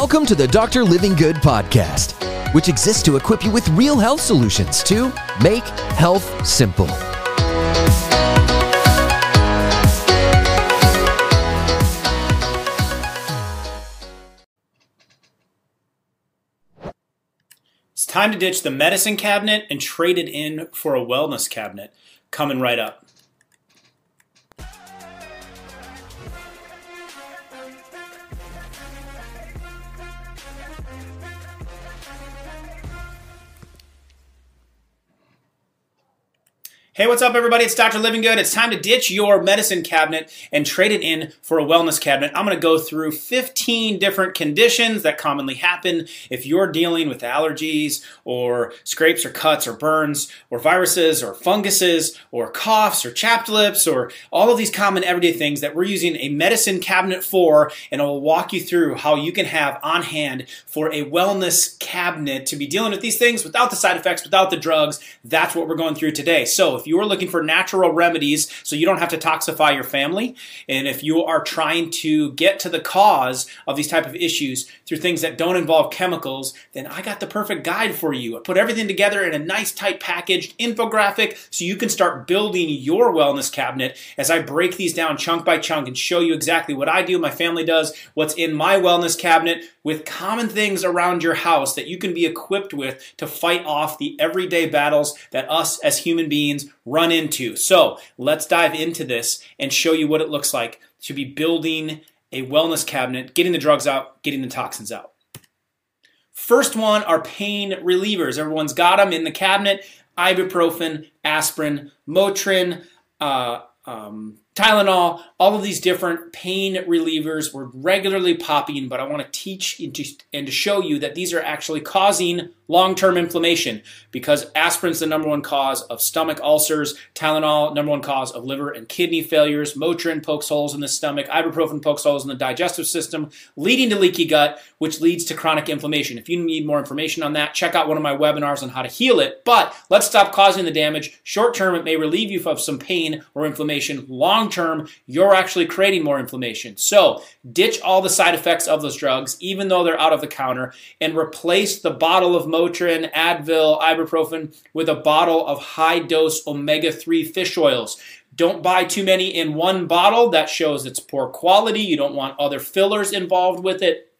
Welcome to the Dr. Livingood podcast, which exists to equip you with real health solutions to make health simple. It's time to ditch the medicine cabinet and trade it in for a wellness cabinet. Coming right up. Hey, what's up, everybody? It's Dr. Livingood. It's time to ditch your medicine cabinet and trade it in for a wellness cabinet. I'm going to go through 15 different conditions that commonly happen if you're dealing with allergies or scrapes or cuts or burns or viruses or funguses or coughs or chapped lips or all of these common everyday things that we're using a medicine cabinet for, and I'll walk you through how you can have on hand for a wellness cabinet to be dealing with these things without the side effects, without the drugs. That's what we're going through today. So if you are looking for natural remedies so you don't have to toxify your family, and if you are trying to get to the cause of these type of issues through things that don't involve chemicals, then I got the perfect guide for you. I put everything together in a nice tight packaged infographic so you can start building your wellness cabinet as I break these down chunk by chunk and show you exactly what I do, my family does, what's in my wellness cabinet, with common things around your house that you can be equipped with to fight off the everyday battles that us as human beings run into. So let's dive into this and show you what it looks like to be building a wellness cabinet, getting the drugs out, getting the toxins out. First one are pain relievers. Everyone's got them in the cabinet: ibuprofen, aspirin, Motrin, Tylenol. All of these different pain relievers we're regularly popping, but I want to teach and to show you that these are actually causing long-term inflammation, because aspirin's the number one cause of stomach ulcers, Tylenol, number one cause of liver and kidney failures, Motrin pokes holes in the stomach, ibuprofen pokes holes in the digestive system, leading to leaky gut, which leads to chronic inflammation. If you need more information on that, check out one of my webinars on how to heal it, but let's stop causing the damage. Short-term, it may relieve you of some pain or inflammation. Long-term, you're actually creating more inflammation. So ditch all the side effects of those drugs, even though they're out of the counter, and replace the bottle of Motrin, Advil, ibuprofen with a bottle of high-dose omega-3 fish oils. Don't buy too many in one bottle. That shows it's poor quality. You don't want other fillers involved with it.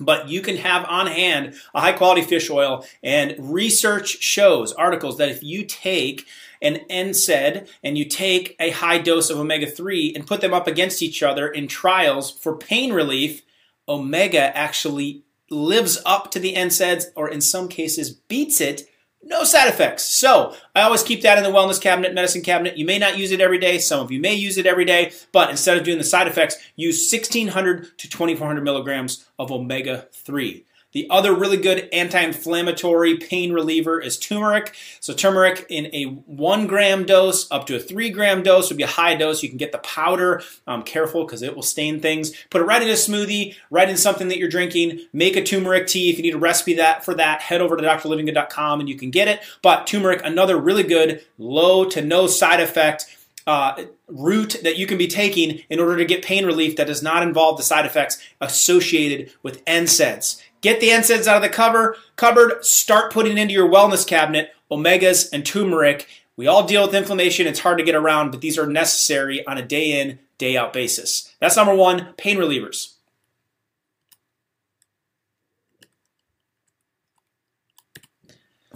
But you can have on hand a high-quality fish oil, and research shows, articles, that if you take an NSAID and you take a high dose of omega-3 and put them up against each other in trials for pain relief, omega actually lives up to the NSAIDs, or in some cases beats it. No side effects. So I always keep that in the wellness cabinet, medicine cabinet. You may not use it every day. Some of you may use it every day, but instead of doing the side effects, use 1,600 to 2,400 milligrams of omega-3. The other really good anti-inflammatory pain reliever is turmeric. So turmeric in a 1 gram dose up to a 3 gram dose would be a high dose. You can get the powder. Careful, because it will stain things. Put it right in a smoothie, right in something that you're drinking. Make a turmeric tea. If you need a recipe for that, head over to drlivingood.com and you can get it. But turmeric, another really good low to no side effect route that you can be taking in order to get pain relief that does not involve the side effects associated with NSAIDs. Get the NSAIDs out of the cupboard, start putting into your wellness cabinet omegas and turmeric. We all deal with inflammation. It's hard to get around, but these are necessary on a day in, day out basis. That's number one, pain relievers.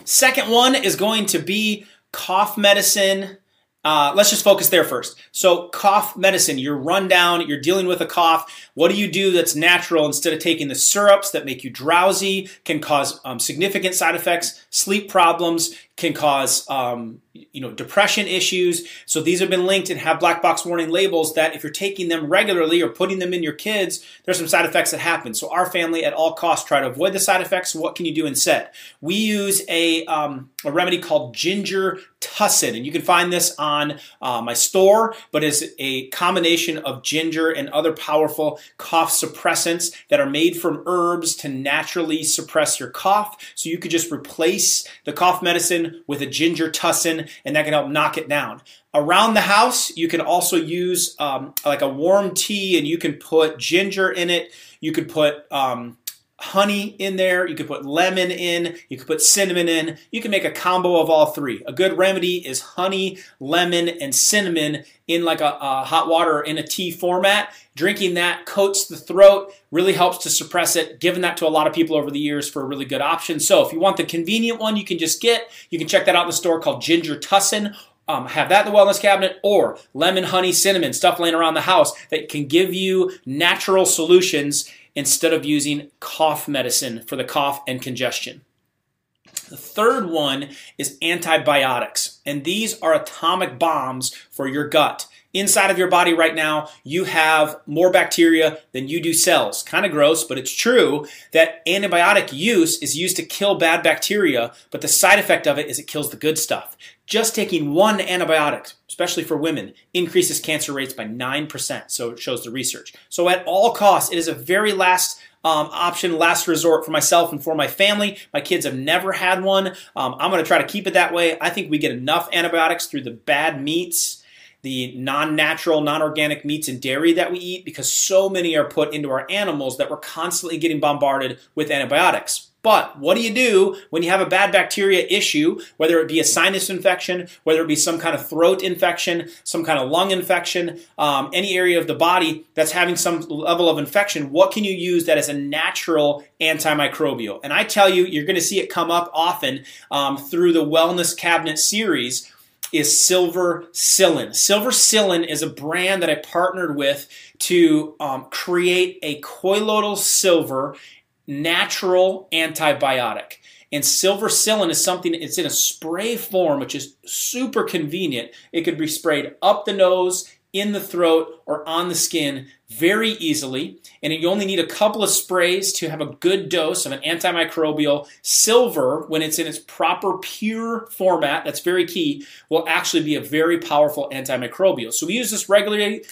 Second one is going to be cough medicine. Let's just focus there first. So cough medicine, you're run down, you're dealing with a cough. What do you do that's natural instead of taking the syrups that make you drowsy, can cause significant side effects, sleep problems, can cause depression issues? So these have been linked and have black box warning labels that if you're taking them regularly or putting them in your kids, there's some side effects that happen. So our family at all costs try to avoid the side effects. What can you do instead? We use a remedy called Ginger Tussin, and you can find this on my store, but it's a combination of ginger and other powerful cough suppressants that are made from herbs to naturally suppress your cough. So you could just replace the cough medicine with a Ginger Tussin, and that can help knock it down. Around the house, you can also use like a warm tea, and you can put ginger in it. You could put honey in there, you could put lemon in, you could put cinnamon in, you can make a combo of all three. A good remedy is honey, lemon, and cinnamon in like a hot water or in a tea format. Drinking that coats the throat, really helps to suppress it. Given that to a lot of people over the years for a really good option. So if you want the convenient one, you can just get, you can check that out in the store called Ginger Tussin. Have that in the wellness cabinet, or lemon, honey, cinnamon, stuff laying around the house that can give you natural solutions instead of using cough medicine for the cough and congestion. The third one is antibiotics, and these are atomic bombs for your gut. Inside of your body right now, you have more bacteria than you do cells. Kind of gross, but it's true that antibiotic use is used to kill bad bacteria, but the side effect of it is it kills the good stuff. Just taking one antibiotic, especially for women, increases cancer rates by 9%, so it shows the research. So at all costs, it is a very last option, last resort for myself and for my family. My kids have never had one. I'm going to try to keep it that way. I think we get enough antibiotics through the bad meats, the non-natural, non-organic meats and dairy that we eat, because so many are put into our animals that we're constantly getting bombarded with antibiotics. But what do you do when you have a bad bacteria issue, whether it be a sinus infection, whether it be some kind of throat infection, some kind of lung infection, any area of the body that's having some level of infection? What can you use that is a natural antimicrobial? And I tell you, you're going to see it come up often through the Wellness Cabinet series, is Silvercillin. Silvercillin is a brand that I partnered with to create a colloidal silver natural antibiotic. And Silvercillin is something, it's in a spray form, which is super convenient. It could be sprayed up the nose, in the throat, or on the skin very easily. And you only need a couple of sprays to have a good dose of an antimicrobial. Silver, when it's in its proper pure format, that's very key, will actually be a very powerful antimicrobial. So we use this regularly,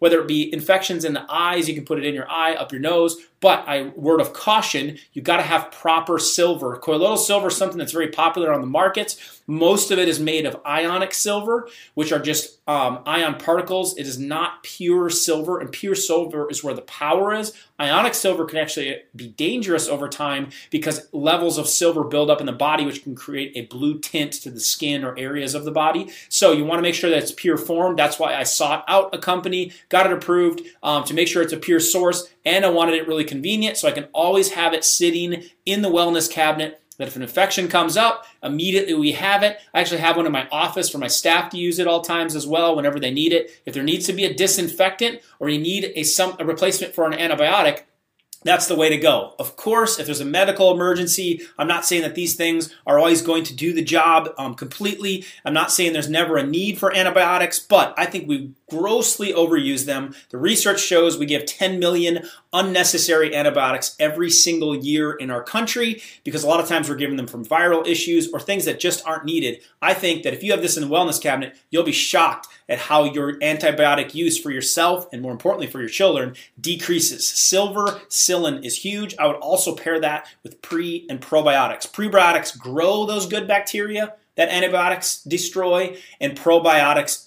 whether it be infections in the eyes, you can put it in your eye, up your nose. But a word of caution, you've got to have proper silver. Colloidal silver is something that's very popular on the markets. Most of it is made of ionic silver, which are just ion particles. It is not pure silver, and pure silver is where the power is. Ionic silver can actually be dangerous over time because levels of silver build up in the body, which can create a blue tint to the skin or areas of the body. So you want to make sure that it's pure form. That's why I sought out a company, got it approved to make sure it's a pure source, and I wanted it really convenient so I can always have it sitting in the wellness cabinet, that if an infection comes up, immediately we have it. I actually have one in my office for my staff to use at all times as well, whenever they need it. If there needs to be a disinfectant or you need a replacement for an antibiotic, that's the way to go. Of course, if there's a medical emergency, I'm not saying that these things are always going to do the job completely. I'm not saying there's never a need for antibiotics, but I think we grossly overuse them. The research shows we give 10 million unnecessary antibiotics every single year in our country because a lot of times we're giving them from viral issues or things that just aren't needed. I think that if you have this in the wellness cabinet, you'll be shocked at how your antibiotic use for yourself and more importantly for your children decreases. Silvercillin is huge. I would also pair that with pre and probiotics. Prebiotics grow those good bacteria that antibiotics destroy, and probiotics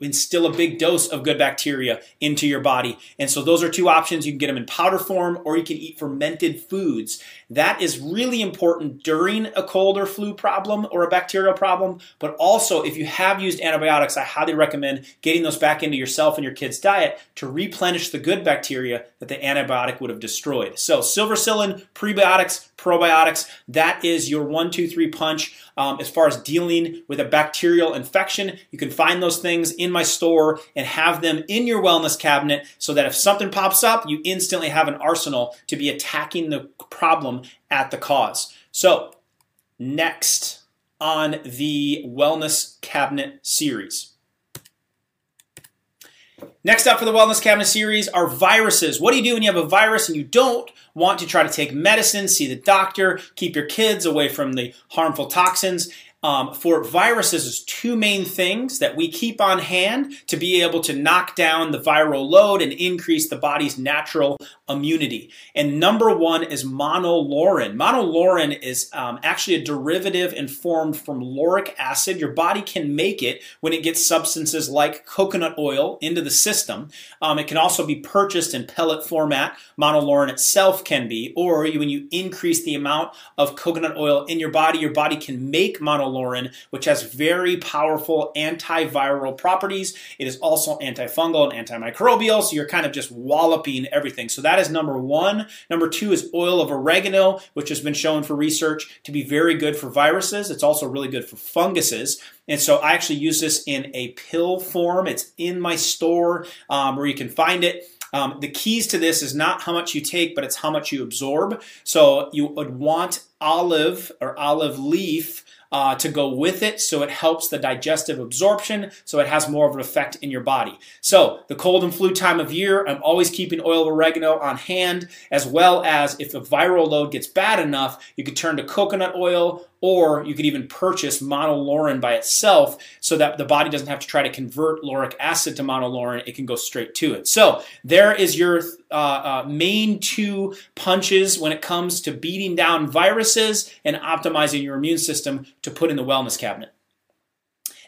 instill a big dose of good bacteria into your body. And so those are two options. You can get them in powder form, or you can eat fermented foods. That is really important during a cold or flu problem or a bacterial problem, but also if you have used antibiotics, I highly recommend getting those back into yourself and your kids' diet to replenish the good bacteria that the antibiotic would have destroyed. So Silvercillin, prebiotics, probiotics, that is your 1-2-3 punch as far as dealing with a bacterial infection. You can find those things in my store and have them in your wellness cabinet so that if something pops up, you instantly have an arsenal to be attacking the problem at the cause. So next on the wellness cabinet series. Next up for the Wellness Cabinet series are viruses. What do you do when you have a virus and you don't want to try to take medicine, see the doctor, keep your kids away from the harmful toxins? For viruses, there's two main things that we keep on hand to be able to knock down the viral load and increase the body's natural immunity. And number one is monolaurin. Monolaurin is actually a derivative and formed from lauric acid. Your body can make it when it gets substances like coconut oil into the system. It can also be purchased in pellet format. Monolaurin itself can be, or when you increase the amount of coconut oil in your body can make monolaurin, which has very powerful antiviral properties. It is also antifungal and antimicrobial, so you're kind of just walloping everything. So that is number one. Number two is oil of oregano, which has been shown for research to be very good for viruses. It's also really good for funguses. And so I actually use this in a pill form. It's in my store where you can find it. The keys to this is not how much you take, but it's how much you absorb. So you would want olive or olive leaf to go with it, so it helps the digestive absorption, so it has more of an effect in your body. So the cold and flu time of year, I'm always keeping oil of oregano on hand, as well as if the viral load gets bad enough, you could turn to coconut oil, or you could even purchase monolaurin by itself so that the body doesn't have to try to convert lauric acid to monolaurin. It can go straight to it. So there is your main two punches when it comes to beating down viruses and optimizing your immune system to put in the wellness cabinet.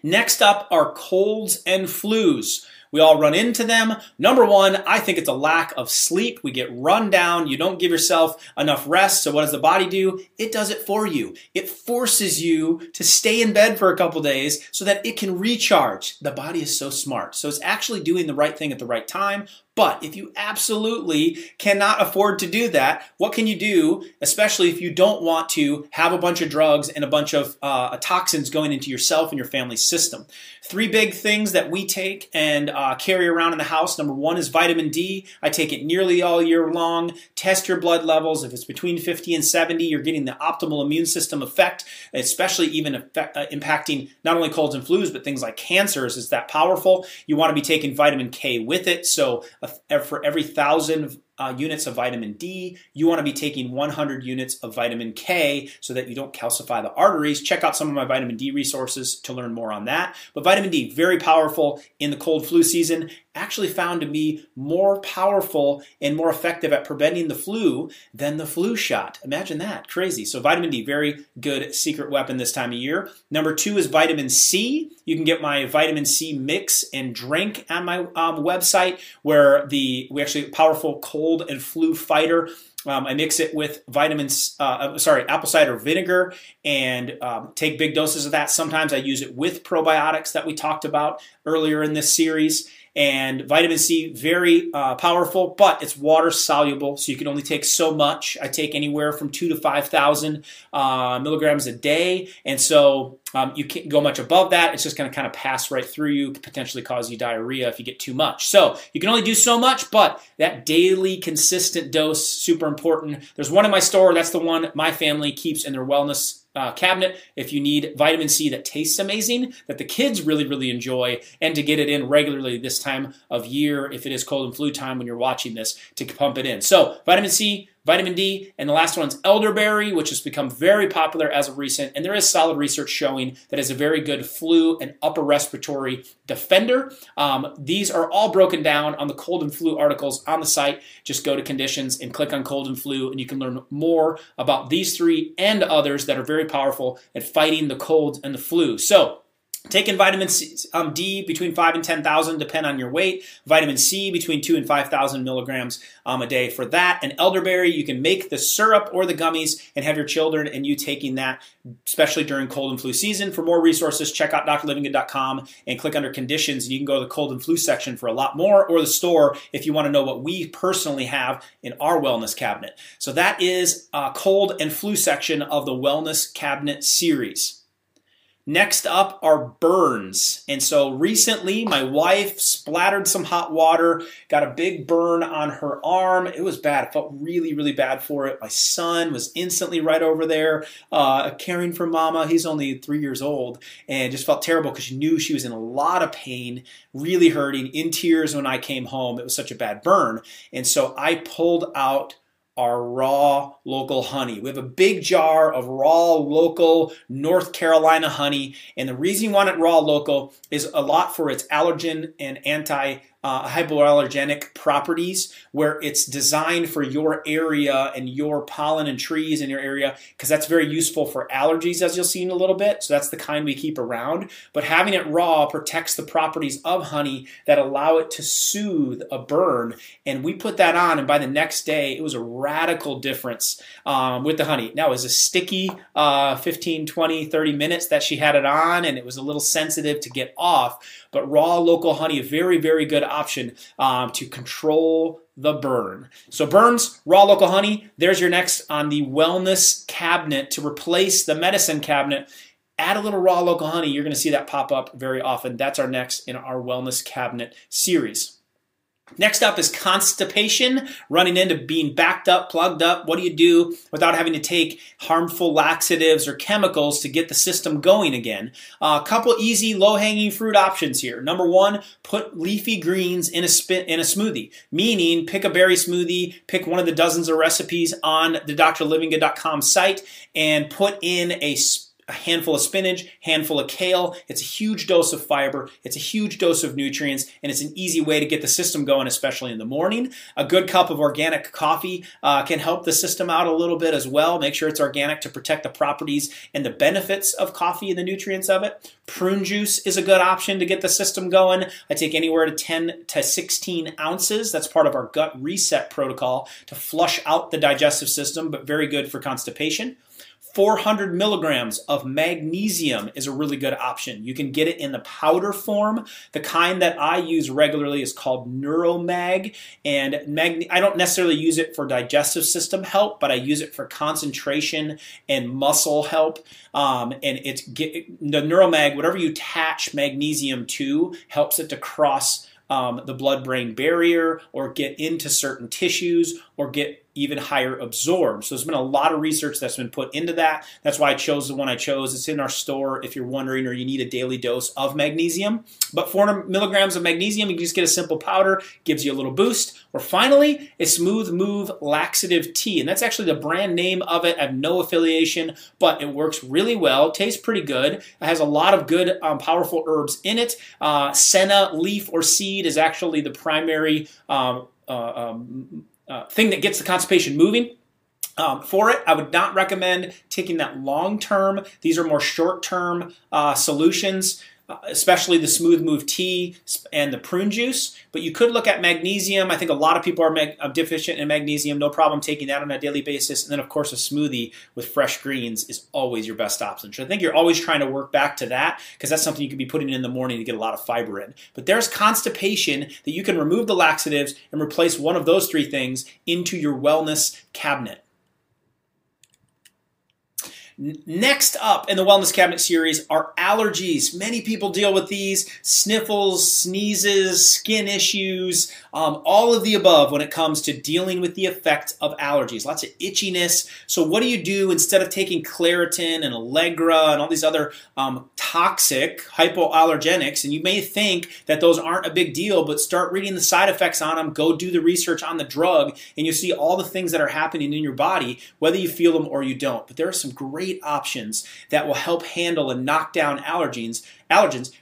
Next up are colds and flus. We all run into them. Number one, I think it's a lack of sleep. We get run down. You don't give yourself enough rest. So what does the body do? It does it for you. It forces you to stay in bed for a couple days so that it can recharge. The body is so smart. So it's actually doing the right thing at the right time. But if you absolutely cannot afford to do that, what can you do, especially if you don't want to have a bunch of drugs and a bunch of toxins going into yourself and your family's system? Three big things that we take and carry around in the house. Number one is vitamin D. I take it nearly all year long. Test your blood levels. If it's between 50 and 70, you're getting the optimal immune system effect, especially even impacting not only colds and flus, but things like cancers. It's that powerful. You want to be taking vitamin K with it. So for every 1,000 units of vitamin D, you want to be taking 100 units of vitamin K so that you don't calcify the arteries. Check out some of my vitamin D resources to learn more on that. But vitamin D, very powerful in the cold flu season, actually found to be more powerful and more effective at preventing the flu than the flu shot. Imagine that, crazy. So vitamin D, very good secret weapon this time of year. Number two is vitamin C. You can get my vitamin C mix and drink on my website, where we actually have powerful cold and flu fighter. I mix it with apple cider vinegar, and take big doses of that. Sometimes I use it with probiotics that we talked about earlier in this series. And vitamin C, very powerful, but it's water soluble, so you can only take so much. I take anywhere from 2,000 to 5,000 milligrams a day, and so you can't go much above that. It's just going to kind of pass right through you, could potentially cause you diarrhea if you get too much. So you can only do so much, but that daily consistent dose, super important. There's one in my store. That's the one my family keeps in their wellness cabinet. If you need vitamin C that tastes amazing, that the kids really, really enjoy, and to get it in regularly this time of year, if it is cold and flu time when you're watching this, to pump it in. So vitamin C, vitamin D, and the last one's elderberry, which has become very popular as of recent. And there is solid research showing that it's a very good flu and upper respiratory defender. These are all broken down on the cold and flu articles on the site. Just go to conditions and click on cold and flu, and you can learn more about these three and others that are very powerful at fighting the cold and the flu. So taking vitamin C, D between 5 and 10,000, depend on your weight. Vitamin C between 2 and 5,000 milligrams a day for that. And elderberry, you can make the syrup or the gummies and have your children and you taking that, especially during cold and flu season. For more resources, check out drlivingood.com and click under conditions. You can go to the cold and flu section for a lot more, or the store if you want to know what we personally have in our wellness cabinet. So that is cold and flu section of the wellness cabinet series. Next up are burns. And so recently my wife splattered some hot water, got a big burn on her arm. It was bad. I felt really, really bad for it. My son was instantly right over there caring for mama. He's only 3 years old, and just felt terrible because she knew she was in a lot of pain, really hurting, in tears when I came home. It was such a bad burn. And so I pulled out our raw local honey. We have a big jar of raw local North Carolina honey, and the reason you want it raw local is a lot for its allergen and anti-hypoallergenic properties, where it's designed for your area and your pollen and trees in your area, because that's very useful for allergies, as you'll see in a little bit. So that's the kind we keep around. But having it raw protects the properties of honey that allow it to soothe a burn. And we put that on, and by the next day, it was a radical difference with the honey. Now, it was a sticky 15, 20, 30 minutes that she had it on, and it was a little sensitive to get off. But raw local honey, very, very good option to control the burn. So burns, raw local honey, there's your next on the wellness cabinet to replace the medicine cabinet. Add a little raw local honey, you're going to see that pop up very often. That's our next in our wellness cabinet series. Next up is constipation, running into being backed up, plugged up. What do you do without having to take harmful laxatives or chemicals to get the system going again? A couple easy, low-hanging fruit options here. Number one, put leafy greens in a smoothie, meaning pick a berry smoothie, pick one of the dozens of recipes on the drlivingood.com site, and put in a handful of spinach, handful of kale. It's a huge dose of fiber. It's a huge dose of nutrients, and it's an easy way to get the system going, especially in the morning. A good cup of organic coffee can help the system out a little bit as well. Make sure it's organic to protect the properties and the benefits of coffee and the nutrients of it. Prune juice is a good option to get the system going. I take anywhere to 10 to 16 ounces. That's part of our gut reset protocol to flush out the digestive system, but very good for constipation. 400 milligrams of magnesium is a really good option. You can get it in the powder form. The kind that I use regularly is called Neuromag, and I don't necessarily use it for digestive system help, but I use it for concentration and muscle help. And it's the Neuromag, whatever you attach magnesium to, helps it to cross the blood-brain barrier, or get into certain tissues, or get even higher absorbed. So there's been a lot of research that's been put into that. That's why I chose the one I chose. It's in our store if you're wondering or you need a daily dose of magnesium. But 400 milligrams of magnesium, you can just get a simple powder, gives you a little boost. Or finally, a Smooth Move laxative tea. And that's actually the brand name of it. I have no affiliation, but it works really well. Tastes pretty good. It has a lot of good, powerful herbs in it. Senna leaf or seed is actually the primary thing that gets the constipation moving. For it, I would not recommend taking that long term. These are more short term solutions, especially the Smooth Move tea and the prune juice. But you could look at magnesium. I think a lot of people are deficient in magnesium. No problem taking that on a daily basis. And then, of course, a smoothie with fresh greens is always your best option. So I think you're always trying to work back to that, because that's something you could be putting in the morning to get a lot of fiber in. But there's constipation that you can remove the laxatives and replace one of those three things into your wellness cabinet. Next up in the Wellness Cabinet series are allergies. Many people deal with these: sniffles, sneezes, skin issues, all of the above when it comes to dealing with the effects of allergies. Lots of itchiness. So what do you do instead of taking Claritin and Allegra and all these other toxic hypoallergenics? And you may think that those aren't a big deal, but start reading the side effects on them. Go do the research on the drug, and you'll see all the things that are happening in your body, whether you feel them or you don't. But there are some great options that will help handle and knock down allergens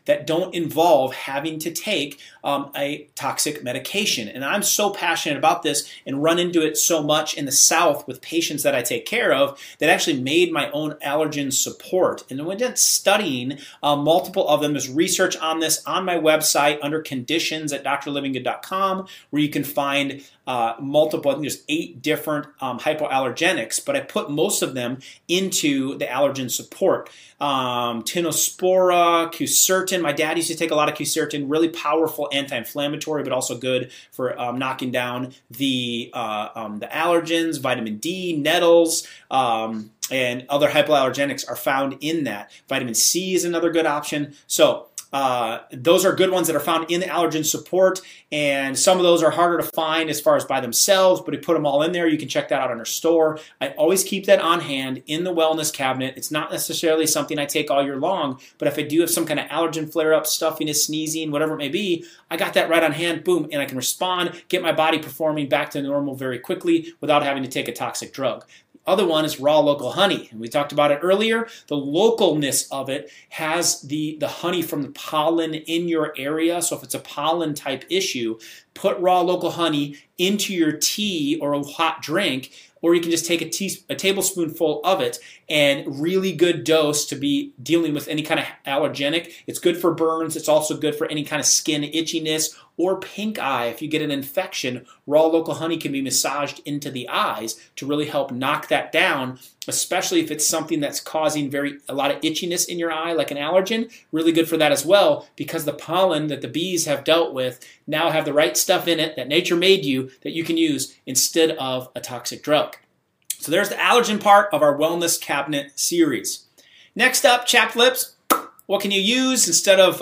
that don't involve having to take a toxic medication. And I'm so passionate about this and run into it so much in the South with patients that I take care of that actually made my own Allergen Support. And I went into studying multiple of them. There's research on this on my website under conditions at drlivingood.com, where you can find multiple, I think there's 8 different hypoallergenics, but I put most of them into the Allergen Support. Tinospora, Quercetin. My dad used to take a lot of Quercetin, really powerful anti-inflammatory, but also good for knocking down the allergens. Vitamin D, nettles, and other hypoallergenics are found in that. Vitamin C is another good option. So Those are good ones that are found in the Allergen Support, and some of those are harder to find as far as by themselves, but we put them all in there. You can check that out on our store. I always keep that on hand in the wellness cabinet. It's not necessarily something I take all year long, but if I do have some kind of allergen flare-up, stuffiness, sneezing, whatever it may be, I got that right on hand, boom, and I can respond, get my body performing back to normal very quickly without having to take a toxic drug. Other one is raw local honey, and we talked about it earlier. The localness of it has the honey from the pollen in your area, so if it's a pollen type issue, put raw local honey into your tea or a hot drink, or you can just take a tablespoonful of it, and really good dose to be dealing with any kind of allergenic. It's good for burns. It's also good for any kind of skin itchiness or pink eye. If you get an infection, raw local honey can be massaged into the eyes to really help knock that down, especially if it's something that's causing a lot of itchiness in your eye, like an allergen. Really good for that as well, because the pollen that the bees have dealt with now have the right stuff in it that nature made you that you can use instead of a toxic drug. So there's the allergen part of our wellness cabinet series. Next up, chapped lips. What can you use instead of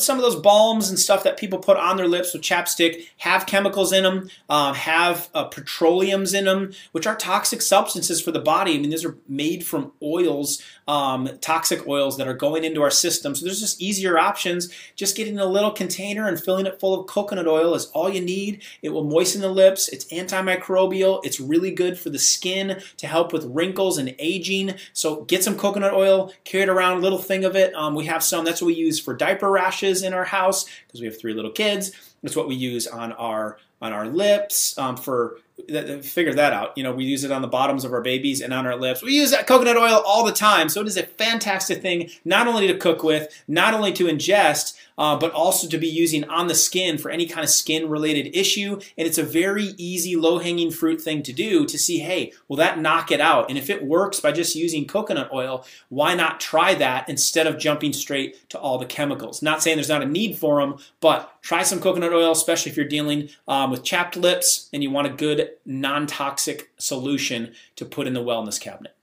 some of those balms and stuff that people put on their lips with chapstick? Have chemicals in them, have petroleums in them, which are toxic substances for the body. I mean, these are made from oils, toxic oils that are going into our system. So there's just easier options. Just getting a little container and filling it full of coconut oil is all you need. It will moisten the lips. It's antimicrobial. It's really good for the skin to help with wrinkles and aging. So get some coconut oil, carry it around, a little thing of it. We have some. That's what we use for diaper rashes in our house because we have 3 little kids. That's what we use on our lips. Figure that out. You know, we use it on the bottoms of our babies and on our lips. We use that coconut oil all the time. So it is a fantastic thing, not only to cook with, not only to ingest, but also to be using on the skin for any kind of skin-related issue. And it's a very easy, low-hanging fruit thing to do to see, hey, will that knock it out? And if it works by just using coconut oil, why not try that instead of jumping straight to all the chemicals? Not saying there's not a need for them, but try some coconut oil, especially if you're dealing with chapped lips and you want a good non-toxic solution to put in the wellness cabinet.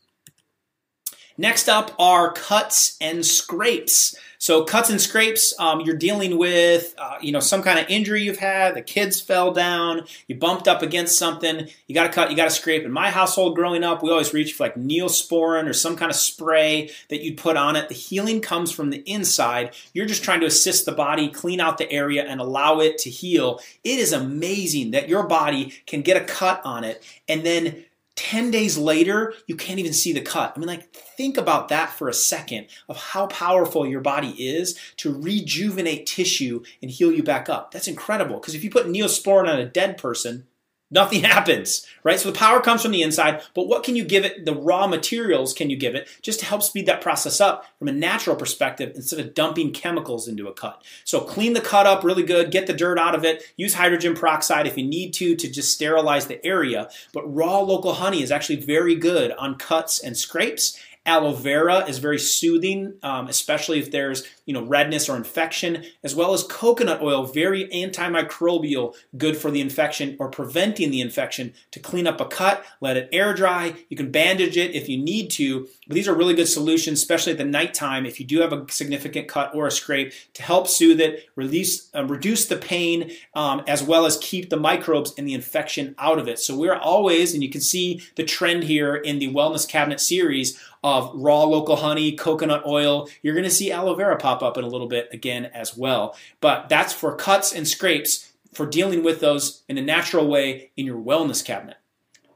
Next up are cuts and scrapes. So cuts and scrapes, you're dealing with some kind of injury you've had, the kids fell down, you bumped up against something, you got to cut, you got to scrape. In my household growing up, we always reached for like Neosporin or some kind of spray that you'd put on it. The healing comes from the inside. You're just trying to assist the body, clean out the area, and allow it to heal. It is amazing that your body can get a cut on it and then 10 days later, you can't even see the cut. I mean, like, think about that for a second of how powerful your body is to rejuvenate tissue and heal you back up. That's incredible, because if you put Neosporin on a dead person, nothing happens, right? So the power comes from the inside, but what can you give it, the raw materials can you give it just to help speed that process up from a natural perspective instead of dumping chemicals into a cut? So clean the cut up really good, get the dirt out of it, use hydrogen peroxide if you need to just sterilize the area. But raw local honey is actually very good on cuts and scrapes. Aloe vera is very soothing, especially if there's redness or infection, as well as coconut oil, very antimicrobial, good for the infection or preventing the infection, to clean up a cut, let it air dry. You can bandage it if you need to, but these are really good solutions, especially at the nighttime if you do have a significant cut or a scrape, to help soothe it, reduce the pain, as well as keep the microbes and the infection out of it. So we're always, and you can see the trend here in the Wellness Cabinet series, of raw local honey, coconut oil. You're going to see aloe vera pop up in a little bit again as well. But that's for cuts and scrapes, for dealing with those in a natural way in your wellness cabinet.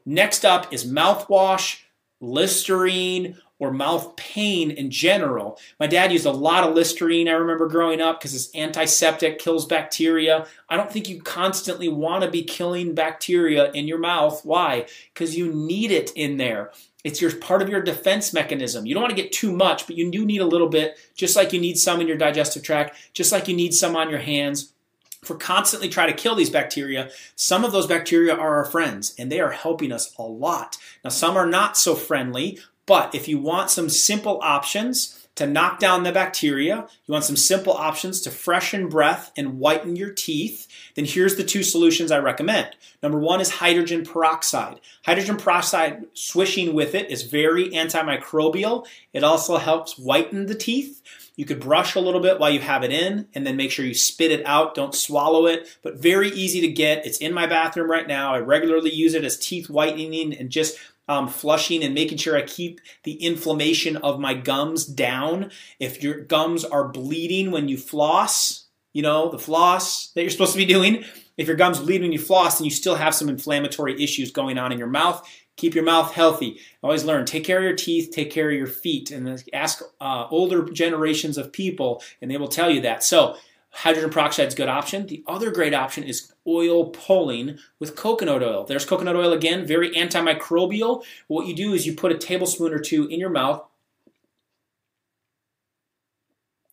Next up is mouthwash, Listerine, or mouth pain in general. My dad used a lot of Listerine, I remember growing up, because it's antiseptic, kills bacteria. I don't think you constantly want to be killing bacteria in your mouth. Why? Because you need it in there. It's part of your defense mechanism. You don't want to get too much, but you do need a little bit, just like you need some in your digestive tract, just like you need some on your hands. If we're constantly trying to kill these bacteria, some of those bacteria are our friends, and they are helping us a lot. Now, some are not so friendly, but if you want some simple options to knock down the bacteria, you want some simple options to freshen breath and whiten your teeth, then here's the two solutions I recommend. Number one is hydrogen peroxide. Hydrogen peroxide, swishing with it, is very antimicrobial. It also helps whiten the teeth. You could brush a little bit while you have it in and then make sure you spit it out, don't swallow it, but very easy to get. It's in my bathroom right now. I regularly use it as teeth whitening and just flushing and making sure I keep the inflammation of my gums down. If your gums are bleeding when you floss, you know, the floss that you're supposed to be doing, if your gums bleed when you floss and you still have some inflammatory issues going on in your mouth, keep your mouth healthy. I always learn, take care of your teeth, take care of your feet, and ask older generations of people and they will tell you that. So hydrogen peroxide is a good option. The other great option is oil pulling with coconut oil. There's coconut oil again, very antimicrobial. What you do is you put a tablespoon or two in your mouth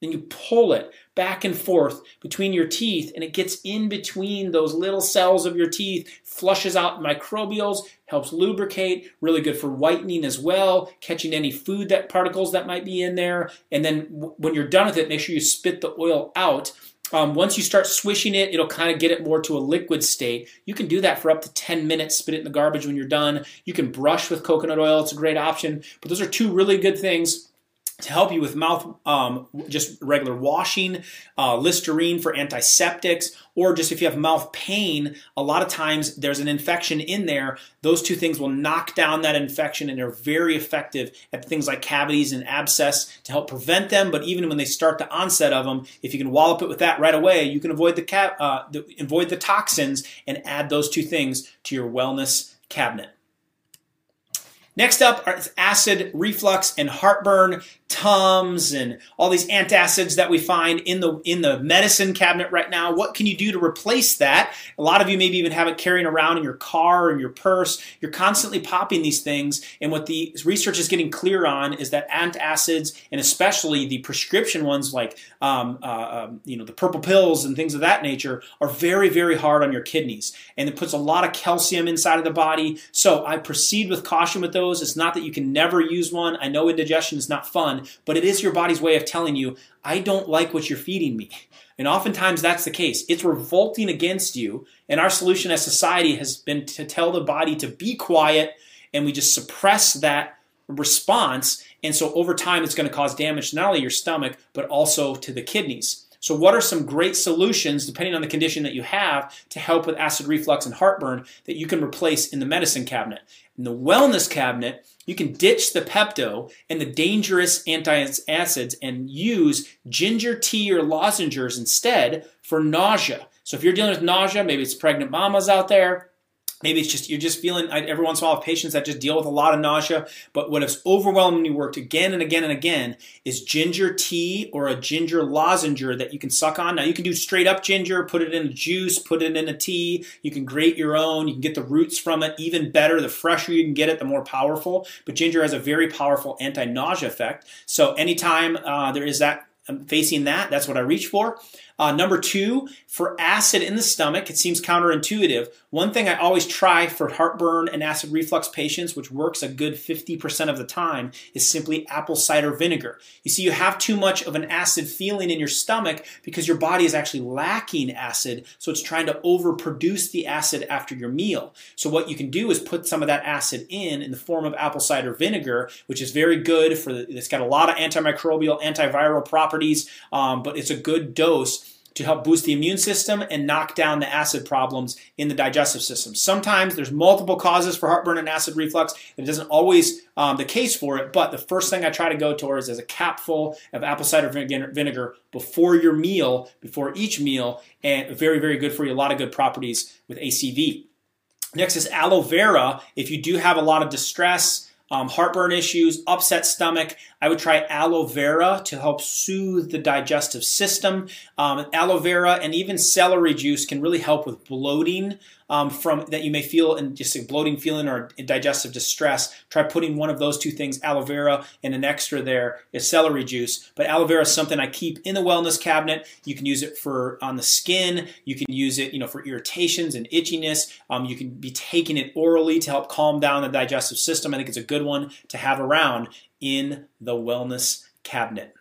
and you pull it back and forth between your teeth and it gets in between those little cells of your teeth, flushes out microbials, helps lubricate, really good for whitening as well, catching any food particles that might be in there. And then when you're done with it, make sure you spit the oil out. Once you start swishing it, it'll kind of get it more to a liquid state. You can do that for up to 10 minutes, spit it in the garbage when you're done. You can brush with coconut oil, it's a great option. But those are two really good things to help you with mouth, just regular washing, Listerine for antiseptics, or just if you have mouth pain, a lot of times there's an infection in there. Those two things will knock down that infection and they're very effective at things like cavities and abscess to help prevent them. But even when they start the onset of them, if you can wallop it with that right away, you can avoid the toxins and add those two things to your wellness cabinet. Next up are acid reflux and heartburn, Tums, and all these antacids that we find in the medicine cabinet right now. What can you do to replace that? A lot of you maybe even have it carrying around in your car or in your purse. You're constantly popping these things, and what the research is getting clear on is that antacids, and especially the prescription ones like the purple pills and things of that nature, are very, very hard on your kidneys, and it puts a lot of calcium inside of the body. So I proceed with caution with those. It's not that you can never use one. I know indigestion is not fun, but it is your body's way of telling you, I don't like what you're feeding me. And oftentimes that's the case. It's revolting against you. And our solution as society has been to tell the body to be quiet, and we just suppress that response. And so over time, it's going to cause damage to not only your stomach, but also to the kidneys. So what are some great solutions, depending on the condition that you have, to help with acid reflux and heartburn that you can replace in the medicine cabinet? In the wellness cabinet, you can ditch the Pepto and the dangerous antacids and use ginger tea or lozenges instead for nausea. So if you're dealing with nausea, maybe it's pregnant mamas out there, maybe it's just you're just feeling, every once in a while, patients that just deal with a lot of nausea, but what has overwhelmingly worked again and again and again is ginger tea or a ginger lozenge that you can suck on. Now, you can do straight up ginger, put it in a juice, put it in a tea. You can grate your own. You can get the roots from it. Even better, the fresher you can get it, the more powerful. But ginger has a very powerful anti-nausea effect. So anytime there is that, I'm facing that, that's what I reach for. Number two, for acid in the stomach, it seems counterintuitive. One thing I always try for heartburn and acid reflux patients, which works a good 50% of the time, is simply apple cider vinegar. You see, you have too much of an acid feeling in your stomach because your body is actually lacking acid, so it's trying to overproduce the acid after your meal. So what you can do is put some of that acid in the form of apple cider vinegar, which is very good for, it's got a lot of antimicrobial, antiviral properties. But it's a good dose to help boost the immune system and knock down the acid problems in the digestive system. Sometimes there's multiple causes for heartburn and acid reflux. It isn't always the case for it, but the first thing I try to go towards is a capful of apple cider vinegar before your meal, before each meal, and very, very good for you. A lot of good properties with ACV. Next is aloe vera. If you do have a lot of distress, heartburn issues, upset stomach, I would try aloe vera to help soothe the digestive system. Aloe vera and even celery juice can really help with bloating from that you may feel, in just a bloating feeling or digestive distress. Try putting one of those two things, aloe vera, and an extra there is celery juice. But aloe vera is something I keep in the wellness cabinet. You can use it for on the skin. You can use it, for irritations and itchiness. You can be taking it orally to help calm down the digestive system. I think it's a good one to have around in the wellness cabinet.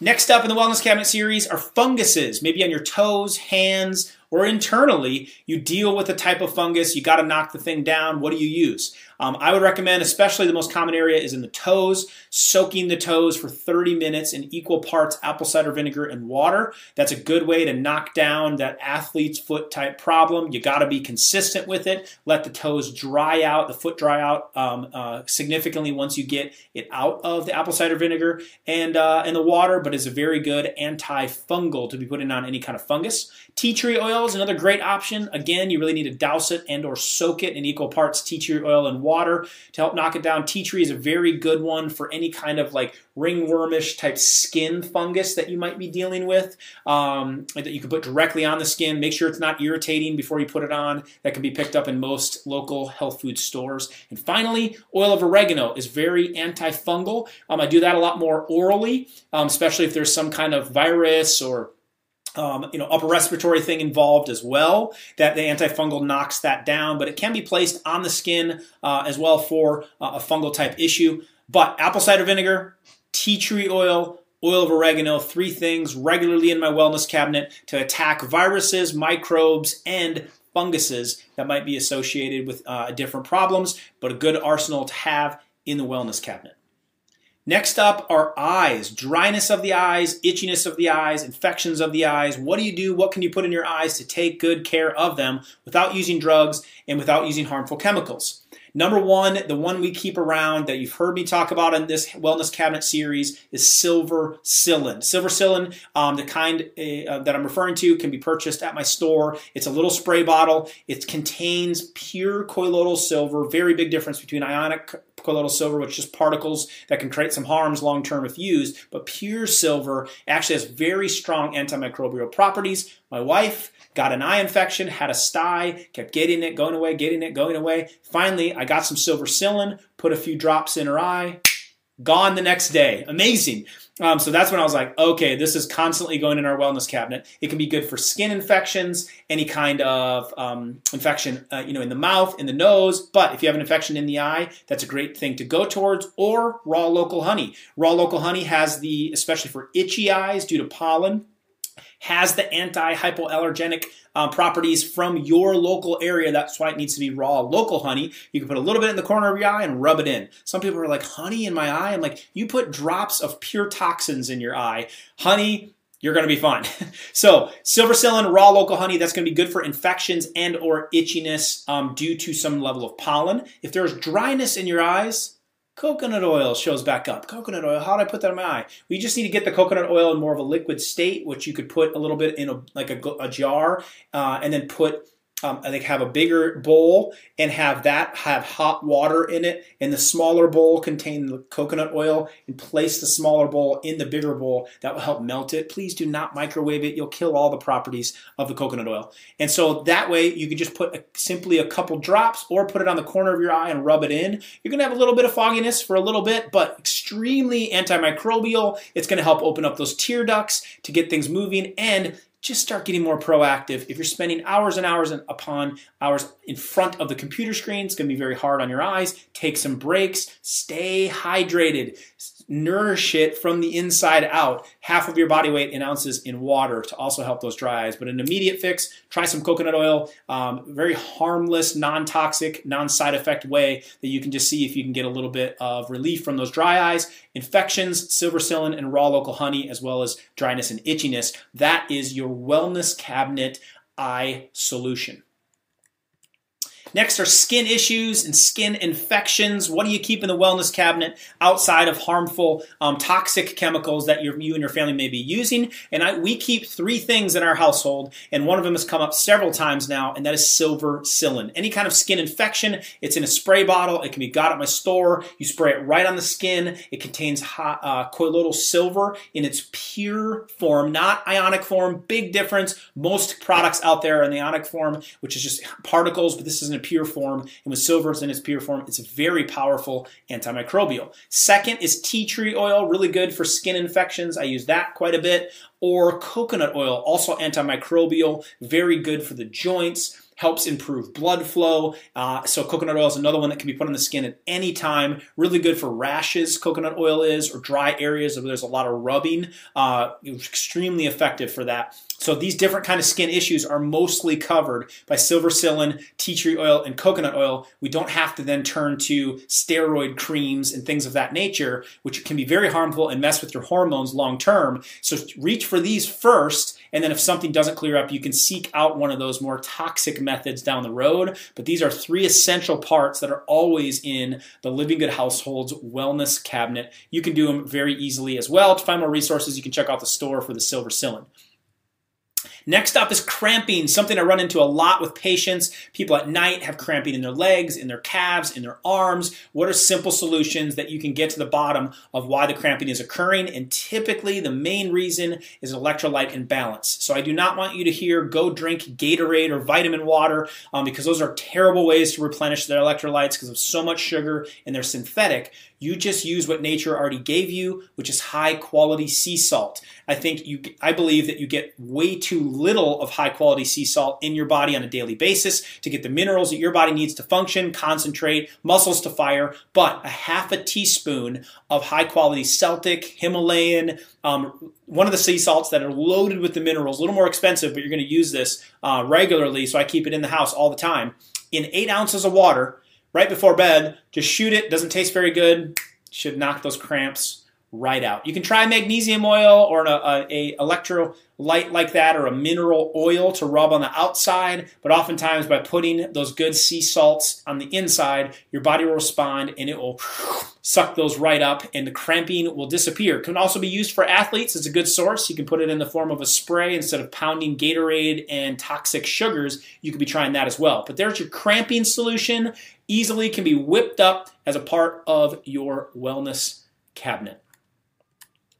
Next up in the Wellness Cabinet series are funguses, maybe on your toes, hands, or internally. You deal with a type of fungus, you gotta knock the thing down, what do you use? I would recommend, especially the most common area is in the toes, soaking the toes for 30 minutes in equal parts apple cider vinegar and water. That's a good way to knock down that athlete's foot type problem. You gotta be consistent with it. Let the toes dry out, the foot dry out significantly once you get it out of the apple cider vinegar and the water, but it's a very good antifungal to be putting on any kind of fungus. Tea tree oil is another great option. Again, you really need to douse it and or soak it in equal parts tea tree oil and water to help knock it down. Tea tree is a very good one for any kind of like ringwormish type skin fungus that you might be dealing with that you can put directly on the skin. Make sure it's not irritating before you put it on. That can be picked up in most local health food stores. And finally, oil of oregano is very antifungal. I do that a lot more orally, especially if there's some kind of virus or upper respiratory thing involved as well, that the antifungal knocks that down, but it can be placed on the skin as well for a fungal type issue. But apple cider vinegar, tea tree oil, oil of oregano, three things regularly in my wellness cabinet to attack viruses, microbes, and funguses that might be associated with different problems, but a good arsenal to have in the wellness cabinet. Next up are eyes, dryness of the eyes, itchiness of the eyes, infections of the eyes. What do you do? What can you put in your eyes to take good care of them without using drugs and without using harmful chemicals? Number one, the one we keep around that you've heard me talk about in this wellness cabinet series is Silvercillin. Silvercillin, the kind that I'm referring to, can be purchased at my store. It's a little spray bottle. It contains pure colloidal silver. Very big difference between ionic colloidal silver, which is just particles that can create some harms long term if used, but pure silver actually has very strong antimicrobial properties. My wife got an eye infection, had a sty, kept getting it, going away, getting it, going away. Finally, I got some Silvercillin, put a few drops in her eye, gone the next day. Amazing. So that's when I was like, okay, this is constantly going in our wellness cabinet. It can be good for skin infections, any kind of infection in the mouth, in the nose. But if you have an infection in the eye, that's a great thing to go towards. Or raw local honey. Raw local honey has especially for itchy eyes due to pollen, has the anti-hypoallergenic properties from your local area. That's why it needs to be raw local honey. You can put a little bit in the corner of your eye and rub it in. Some people are like, honey in my eye? I'm like, you put drops of pure toxins in your eye. Honey, you're going to be fine. So Silvercillin, raw local honey, that's going to be good for infections and or itchiness due to some level of pollen. If there's dryness in your eyes, coconut oil shows back up. Coconut oil, how did I put that in my eye? We just need to get the coconut oil in more of a liquid state, which you could put a little bit in a jar and then put, I think have a bigger bowl and have hot water in it, and the smaller bowl contain the coconut oil, and place the smaller bowl in the bigger bowl. That will help melt it. Please do not microwave it. You'll kill all the properties of the coconut oil. And so that way you can just put simply a couple drops or put it on the corner of your eye and rub it in. You're going to have a little bit of fogginess for a little bit, but extremely antimicrobial. It's going to help open up those tear ducts to get things moving, and just start getting more proactive. If you're spending hours and hours upon hours in front of the computer screen, it's gonna be very hard on your eyes. Take some breaks, stay hydrated, nourish it from the inside out. Half of your body weight in ounces in water to also help those dry eyes. But an immediate fix, try some coconut oil, very harmless, non-toxic, non-side effect way that you can just see if you can get a little bit of relief from those dry eyes. Infections, Silvercillin, and raw local honey, as well as dryness and itchiness. That is your wellness cabinet eye solution. Next are skin issues and skin infections. What do you keep in the wellness cabinet outside of harmful, toxic chemicals that you and your family may be using? And we keep three things in our household, and one of them has come up several times now, and that is Silvercillin. Any kind of skin infection, it's in a spray bottle. It can be got at my store. You spray it right on the skin. It contains colloidal silver in its pure form, not ionic form. Big difference. Most products out there are in the ionic form, which is just particles, but this is in a pure form, and with silver in its pure form, it's a very powerful antimicrobial. Second is tea tree oil, really good for skin infections. I use that quite a bit. Or coconut oil, also antimicrobial, very good for the joints. helps improve blood flow. So coconut oil is another one that can be put on the skin at any time. Really good for rashes, coconut oil is, or dry areas where there's a lot of rubbing. It's extremely effective for that. So these different kind of skin issues are mostly covered by Silvercillin, tea tree oil, and coconut oil. We don't have to then turn to steroid creams and things of that nature, which can be very harmful and mess with your hormones long term. So reach for these first, and then if something doesn't clear up, you can seek out one of those more toxic methods down the road. But these are three essential parts that are always in the Living Good Household's wellness cabinet. You can do them very easily as well. To find more resources, you can check out the store for the Silvercillin. Next up is cramping, something I run into a lot with patients. People at night have cramping in their legs, in their calves, in their arms. What are simple solutions that you can get to the bottom of why the cramping is occurring? And typically the main reason is electrolyte imbalance. So I do not want you to hear go drink Gatorade or vitamin water because those are terrible ways to replenish their electrolytes because of so much sugar and they're synthetic. You just use what nature already gave you, which is high quality sea salt. I believe that you get way too little of high quality sea salt in your body on a daily basis to get the minerals that your body needs to function, concentrate, muscles to fire, but a half a teaspoon of high quality Celtic, Himalayan, one of the sea salts that are loaded with the minerals, a little more expensive, but you're going to use this regularly, so I keep it in the house all the time, in 8 ounces of water right before bed. Just shoot it, doesn't taste very good, should knock those cramps right out. You can try magnesium oil or an electrolyte like that or a mineral oil to rub on the outside, but oftentimes by putting those good sea salts on the inside, your body will respond and it will suck those right up and the cramping will disappear. It can also be used for athletes. It's a good source. You can put it in the form of a spray instead of pounding Gatorade and toxic sugars. You could be trying that as well. But there's your cramping solution. Easily can be whipped up as a part of your wellness cabinet.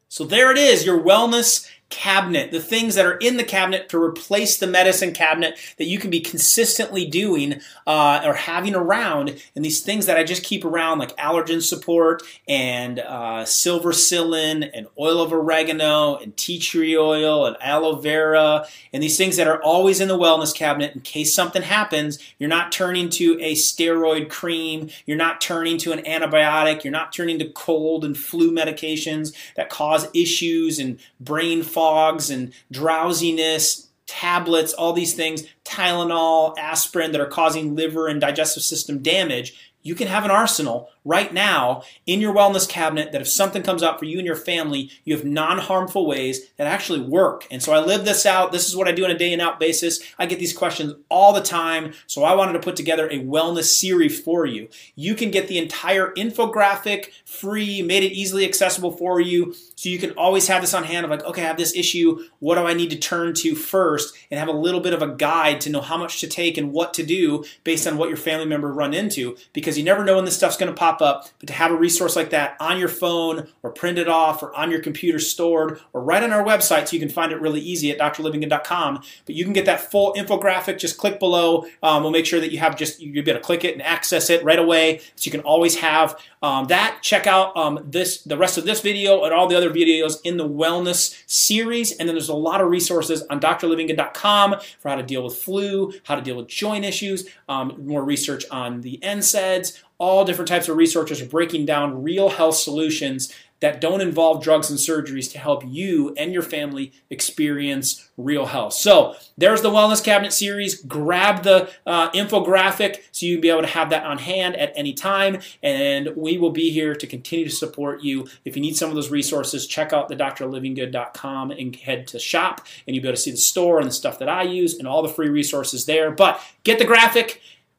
So there it is, your wellness cabinet, the things that are in the cabinet to replace the medicine cabinet that you can be consistently doing or having around, and these things that I just keep around like allergen support and Silvercillin and oil of oregano and tea tree oil and aloe vera and these things that are always in the wellness cabinet in case something happens. You're not turning to a steroid cream. You're not turning to an antibiotic. You're not turning to cold and flu medications that cause issues and brain fogs and drowsiness, tablets, all these things, Tylenol, aspirin that are causing liver and digestive system damage. You can have an arsenal right now in your wellness cabinet that if something comes up for you and your family, you have non-harmful ways that actually work. And so I live this out. This is what I do on a day in out basis. I get these questions all the time. So I wanted to put together a wellness series for you. You can get the entire infographic free, made it easily accessible for you. So you can always have this on hand of like, okay, I have this issue. What do I need to turn to first? And have a little bit of a guide to know how much to take and what to do based on what your family member run into, because you never know when this stuff's going to pop up, but to have a resource like that on your phone or printed off or on your computer stored or right on our website so you can find it really easy at drlivingood.com. But you can get that full infographic. Just click below. We'll make sure that you have you'll be able to click it and access it right away so you can always have that. Check out the rest of this video and all the other videos in the wellness series. And then there's a lot of resources on drlivingood.com for how to deal with flu, how to deal with joint issues, more research on the NSAIDs. All different types of researchers are breaking down real health solutions that don't involve drugs and surgeries to help you and your family experience real health. So there's the Wellness Cabinet series. Grab the infographic so you'll be able to have that on hand at any time. And we will be here to continue to support you. If you need some of those resources, check out the drlivingood.com and head to shop. And you'll be able to see the store and the stuff that I use and all the free resources there. But get the graphic.